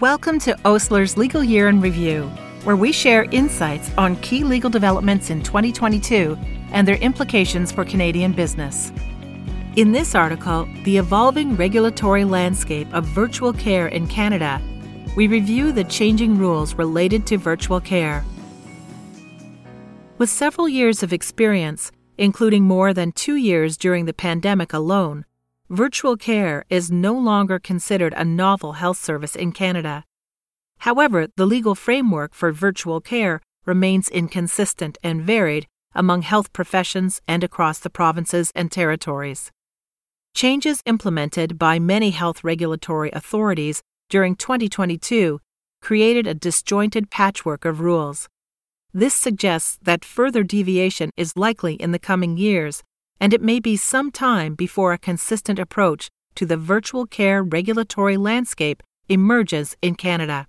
Welcome to Osler's Legal Year in Review, where we share insights on key legal developments in 2022 and their implications for Canadian business. In this article, The Evolving Regulatory Landscape of Virtual Care in Canada, we review the changing rules related to virtual care. With several years of experience, including more than 2 years during the pandemic alone, virtual care is no longer considered a novel health service in Canada. However, the legal framework for virtual care remains inconsistent and varied among health professions and across the provinces and territories. Changes implemented by many health regulatory authorities during 2022 created a disjointed patchwork of rules. This suggests that further deviation is likely in the coming years, and it may be some time before a consistent approach to the virtual care regulatory landscape emerges in Canada.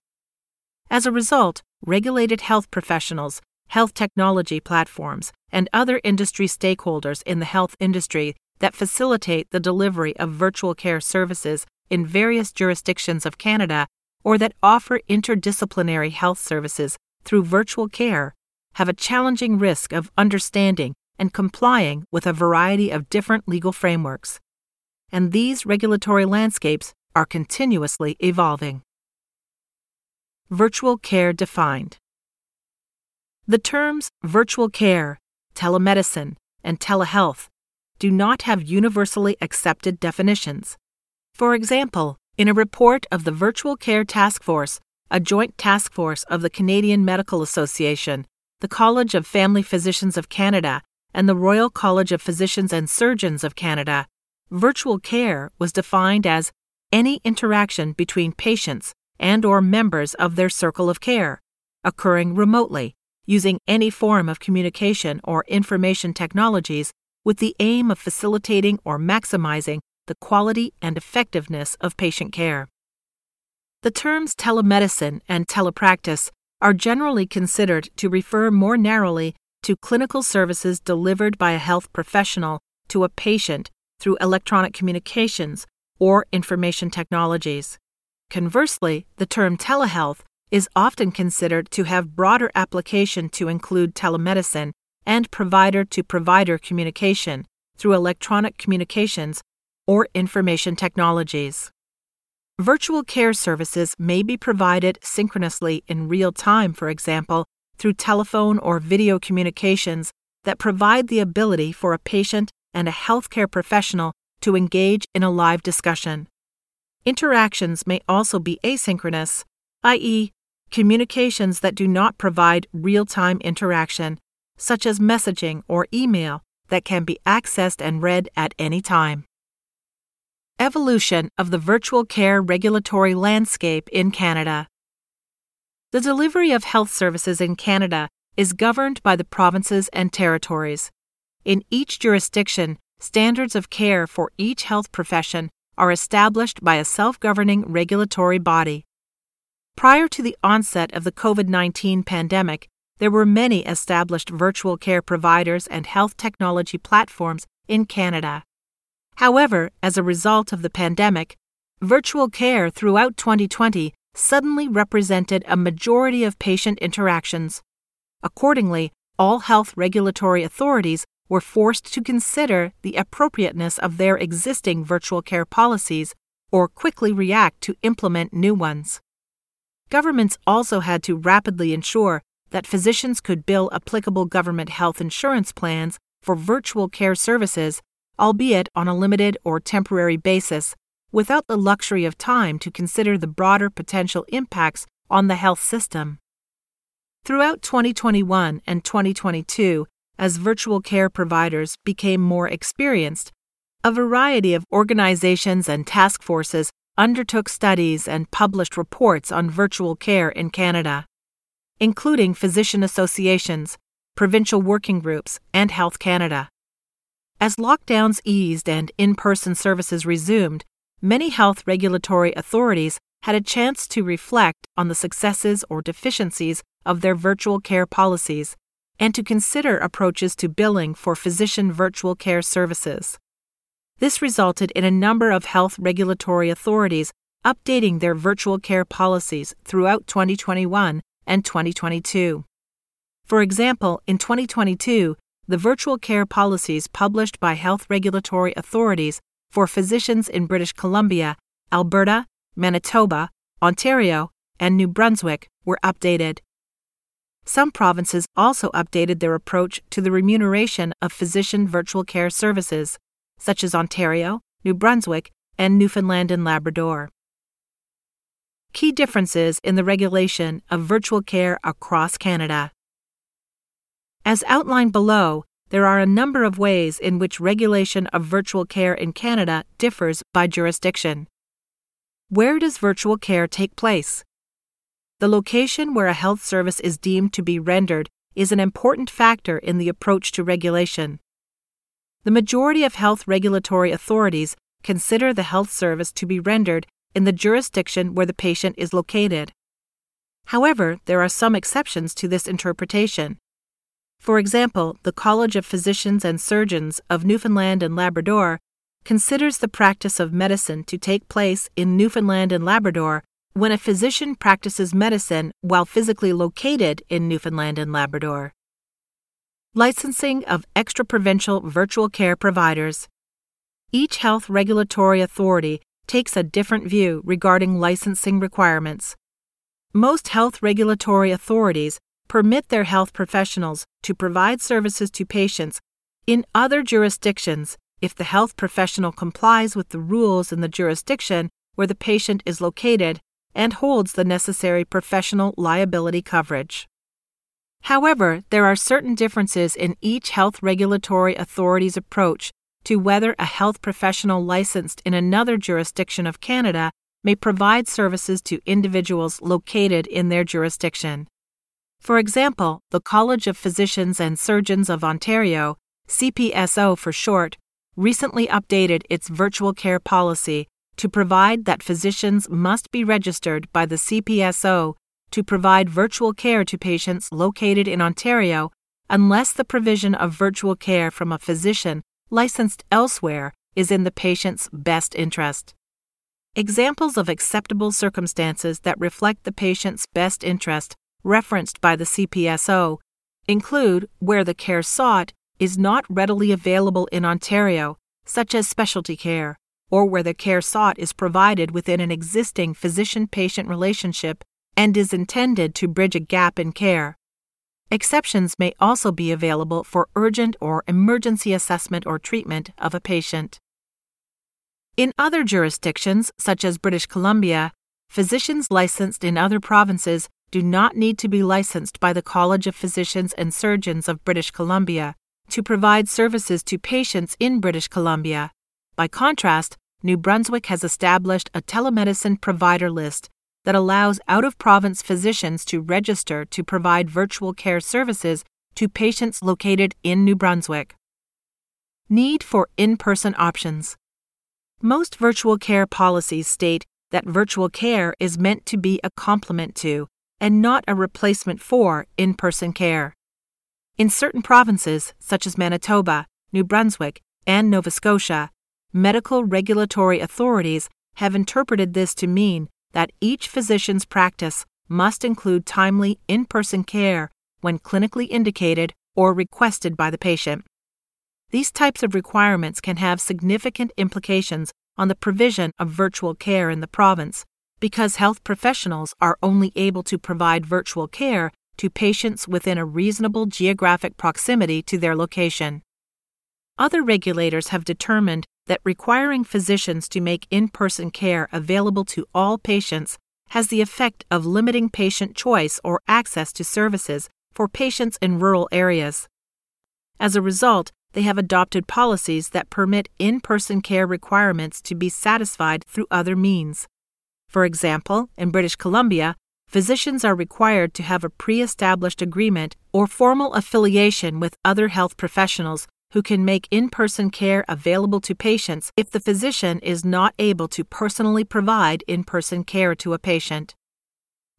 As a result, regulated health professionals, health technology platforms, and other industry stakeholders in the health industry that facilitate the delivery of virtual care services in various jurisdictions of Canada or that offer interdisciplinary health services through virtual care have a challenging risk of understanding and complying with a variety of different legal frameworks. And these regulatory landscapes are continuously evolving. Virtual care defined. The terms virtual care, telemedicine, and telehealth do not have universally accepted definitions. For example, in a report of the Virtual Care Task Force, a joint task force of the Canadian Medical Association, the College of Family Physicians of Canada, and the Royal College of Physicians and Surgeons of Canada, virtual care was defined as any interaction between patients and/or members of their circle of care, occurring remotely, using any form of communication or information technologies with the aim of facilitating or maximizing the quality and effectiveness of patient care. The terms telemedicine and telepractice are generally considered to refer more narrowly to clinical services delivered by a health professional to a patient through electronic communications or information technologies. Conversely, the term telehealth is often considered to have broader application to include telemedicine and provider-to-provider communication through electronic communications or information technologies. Virtual care services may be provided synchronously in real time, for example, through telephone or video communications that provide the ability for a patient and a healthcare professional to engage in a live discussion. Interactions may also be asynchronous, i.e., communications that do not provide real-time interaction, such as messaging or email that can be accessed and read at any time. Evolution of the virtual care regulatory landscape in Canada. The delivery of health services in Canada is governed by the provinces and territories. In each jurisdiction, standards of care for each health profession are established by a self-governing regulatory body. Prior to the onset of the COVID-19 pandemic, there were many established virtual care providers and health technology platforms in Canada. However, as a result of the pandemic, virtual care throughout 2020 suddenly represented a majority of patient interactions. Accordingly, all health regulatory authorities were forced to consider the appropriateness of their existing virtual care policies or quickly react to implement new ones. Governments also had to rapidly ensure that physicians could bill applicable government health insurance plans for virtual care services, albeit on a limited or temporary basis, without the luxury of time to consider the broader potential impacts on the health system. Throughout 2021 and 2022, as virtual care providers became more experienced, a variety of organizations and task forces undertook studies and published reports on virtual care in Canada, including physician associations, provincial working groups, and Health Canada. As lockdowns eased and in-person services resumed, many health regulatory authorities had a chance to reflect on the successes or deficiencies of their virtual care policies and to consider approaches to billing for physician virtual care services. This resulted in a number of health regulatory authorities updating their virtual care policies throughout 2021 and 2022. For example, in 2022, the virtual care policies published by health regulatory authorities for physicians in British Columbia, Alberta, Manitoba, Ontario, and New Brunswick were updated. Some provinces also updated their approach to the remuneration of physician virtual care services, such as Ontario, New Brunswick, and Newfoundland and Labrador. Key differences in the regulation of virtual care across Canada. As outlined below, there are a number of ways in which regulation of virtual care in Canada differs by jurisdiction. Where does virtual care take place? The location where a health service is deemed to be rendered is an important factor in the approach to regulation. The majority of health regulatory authorities consider the health service to be rendered in the jurisdiction where the patient is located. However, there are some exceptions to this interpretation. For example, the College of Physicians and Surgeons of Newfoundland and Labrador considers the practice of medicine to take place in Newfoundland and Labrador when a physician practices medicine while physically located in Newfoundland and Labrador. Licensing of extra-provincial virtual care providers. Each health regulatory authority takes a different view regarding licensing requirements. Most health regulatory authorities permit their health professionals to provide services to patients in other jurisdictions if the health professional complies with the rules in the jurisdiction where the patient is located and holds the necessary professional liability coverage. However, there are certain differences in each health regulatory authority's approach to whether a health professional licensed in another jurisdiction of Canada may provide services to individuals located in their jurisdiction. For example, the College of Physicians and Surgeons of Ontario, CPSO for short, recently updated its virtual care policy to provide that physicians must be registered by the CPSO to provide virtual care to patients located in Ontario unless the provision of virtual care from a physician licensed elsewhere is in the patient's best interest. Examples of acceptable circumstances that reflect the patient's best interest referenced by the CPSO include where the care sought is not readily available in Ontario, such as specialty care, or where the care sought is provided within an existing physician-patient relationship and is intended to bridge a gap in care. Exceptions may also be available for urgent or emergency assessment or treatment of a patient. In other jurisdictions, such as British Columbia, physicians licensed in other provinces do not need to be licensed by the College of Physicians and Surgeons of British Columbia to provide services to patients in British Columbia. By contrast, New Brunswick has established a telemedicine provider list that allows out-of-province physicians to register to provide virtual care services to patients located in New Brunswick. Need for in-person options. Most virtual care policies state that virtual care is meant to be a complement to and not a replacement for in-person care. In certain provinces, such as Manitoba, New Brunswick, and Nova Scotia, medical regulatory authorities have interpreted this to mean that each physician's practice must include timely in-person care when clinically indicated or requested by the patient. These types of requirements can have significant implications on the provision of virtual care in the province, because health professionals are only able to provide virtual care to patients within a reasonable geographic proximity to their location. Other regulators have determined that requiring physicians to make in-person care available to all patients has the effect of limiting patient choice or access to services for patients in rural areas. As a result, they have adopted policies that permit in-person care requirements to be satisfied through other means. For example, in British Columbia, physicians are required to have a pre-established agreement or formal affiliation with other health professionals who can make in-person care available to patients if the physician is not able to personally provide in-person care to a patient.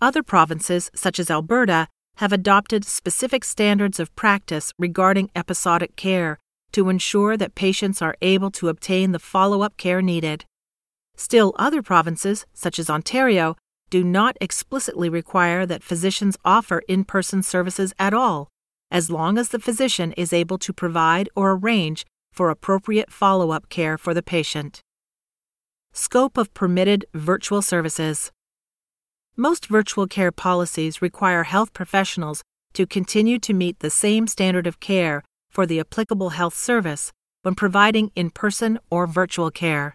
Other provinces, such as Alberta, have adopted specific standards of practice regarding episodic care to ensure that patients are able to obtain the follow-up care needed. Still, other provinces, such as Ontario, do not explicitly require that physicians offer in-person services at all, as long as the physician is able to provide or arrange for appropriate follow-up care for the patient. Scope of permitted virtual services. Most virtual care policies require health professionals to continue to meet the same standard of care for the applicable health service when providing in-person or virtual care.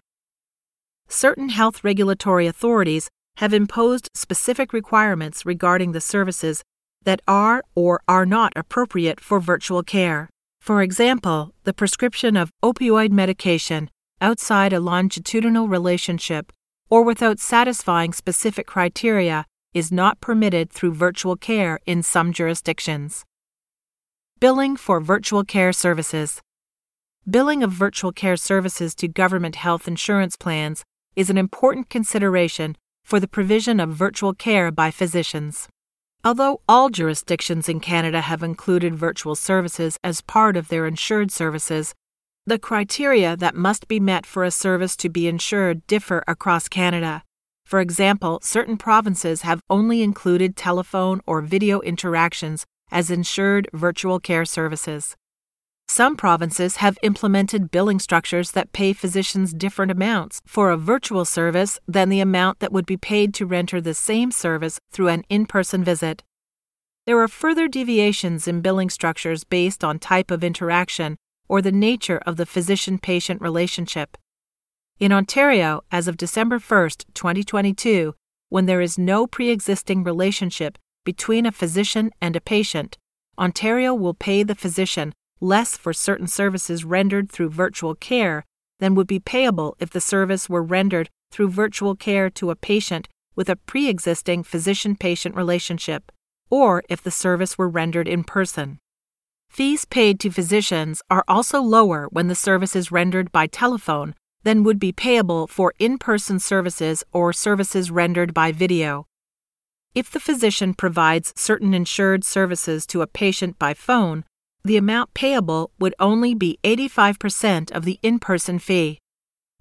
Certain health regulatory authorities have imposed specific requirements regarding the services that are or are not appropriate for virtual care. For example, the prescription of opioid medication outside a longitudinal relationship or without satisfying specific criteria is not permitted through virtual care in some jurisdictions. Billing for virtual care services. Billing of virtual care services to government health insurance plans is an important consideration for the provision of virtual care by physicians. Although all jurisdictions in Canada have included virtual services as part of their insured services, the criteria that must be met for a service to be insured differ across Canada. For example, certain provinces have only included telephone or video interactions as insured virtual care services. Some provinces have implemented billing structures that pay physicians different amounts for a virtual service than the amount that would be paid to render the same service through an in-person visit. There are further deviations in billing structures based on type of interaction or the nature of the physician-patient relationship. In Ontario, as of December 1, 2022, when there is no pre-existing relationship between a physician and a patient, Ontario will pay the physician less for certain services rendered through virtual care than would be payable if the service were rendered through virtual care to a patient with a pre-existing physician-patient relationship, or if the service were rendered in person. Fees paid to physicians are also lower when the service is rendered by telephone than would be payable for in-person services or services rendered by video. If the physician provides certain insured services to a patient by phone, the amount payable would only be 85% of the in-person fee.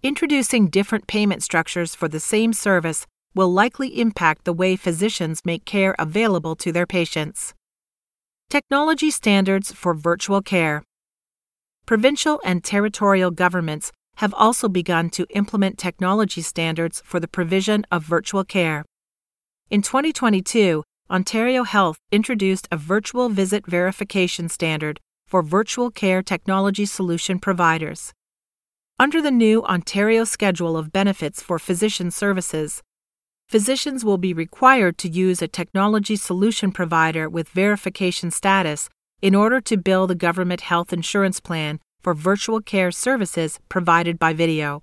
Introducing different payment structures for the same service will likely impact the way physicians make care available to their patients. Technology standards for virtual care. Provincial and territorial governments have also begun to implement technology standards for the provision of virtual care. In 2022, Ontario Health introduced a virtual visit verification standard for virtual care technology solution providers. Under the new Ontario Schedule of Benefits for Physician Services, physicians will be required to use a technology solution provider with verification status in order to bill the government health insurance plan for virtual care services provided by video.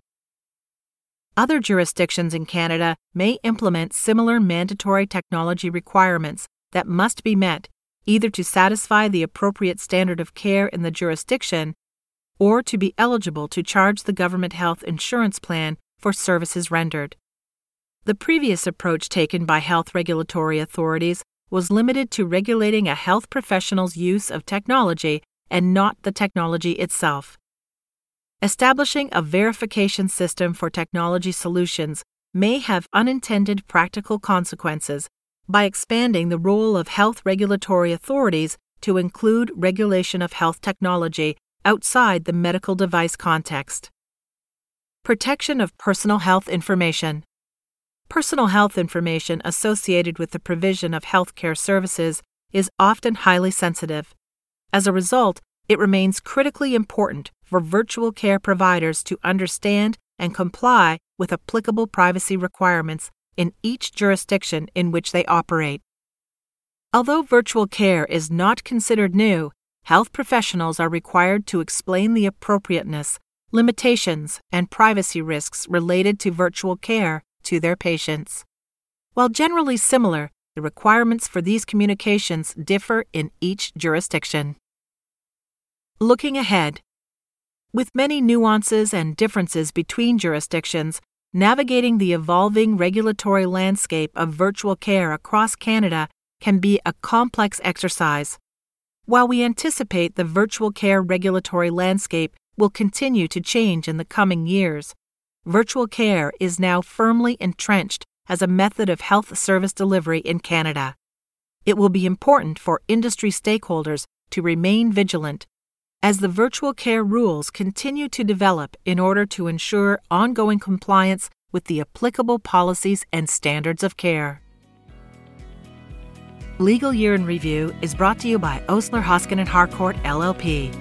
Other jurisdictions in Canada may implement similar mandatory technology requirements that must be met either to satisfy the appropriate standard of care in the jurisdiction or to be eligible to charge the government health insurance plan for services rendered. The previous approach taken by health regulatory authorities was limited to regulating a health professional's use of technology and not the technology itself. Establishing a verification system for technology solutions may have unintended practical consequences by expanding the role of health regulatory authorities to include regulation of health technology outside the medical device context. Protection of personal health information. Personal health information associated with the provision of healthcare services is often highly sensitive. As a result, it remains critically important for virtual care providers to understand and comply with applicable privacy requirements in each jurisdiction in which they operate. Although virtual care is not considered new, health professionals are required to explain the appropriateness, limitations, and privacy risks related to virtual care to their patients. While generally similar, the requirements for these communications differ in each jurisdiction. Looking ahead. With many nuances and differences between jurisdictions, navigating the evolving regulatory landscape of virtual care across Canada can be a complex exercise. While we anticipate the virtual care regulatory landscape will continue to change in the coming years, Virtual care is now firmly entrenched as a method of health service delivery in Canada. It will be important for industry stakeholders to remain vigilant as the virtual care rules continue to develop in order to ensure ongoing compliance with the applicable policies and standards of care. Legal Year in Review is brought to you by Osler, Hoskin & Harcourt, LLP.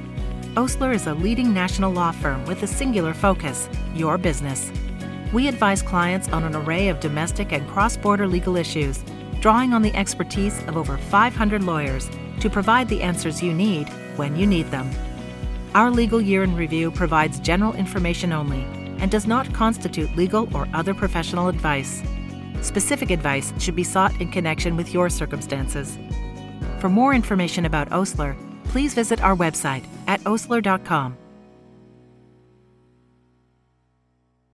Osler is a leading national law firm with a singular focus, your business. We advise clients on an array of domestic and cross-border legal issues, drawing on the expertise of over 500 lawyers to provide the answers you need when you need them. Our Legal Year in Review provides general information only and does not constitute legal or other professional advice. Specific advice should be sought in connection with your circumstances. For more information about Osler, please visit our website at osler.com.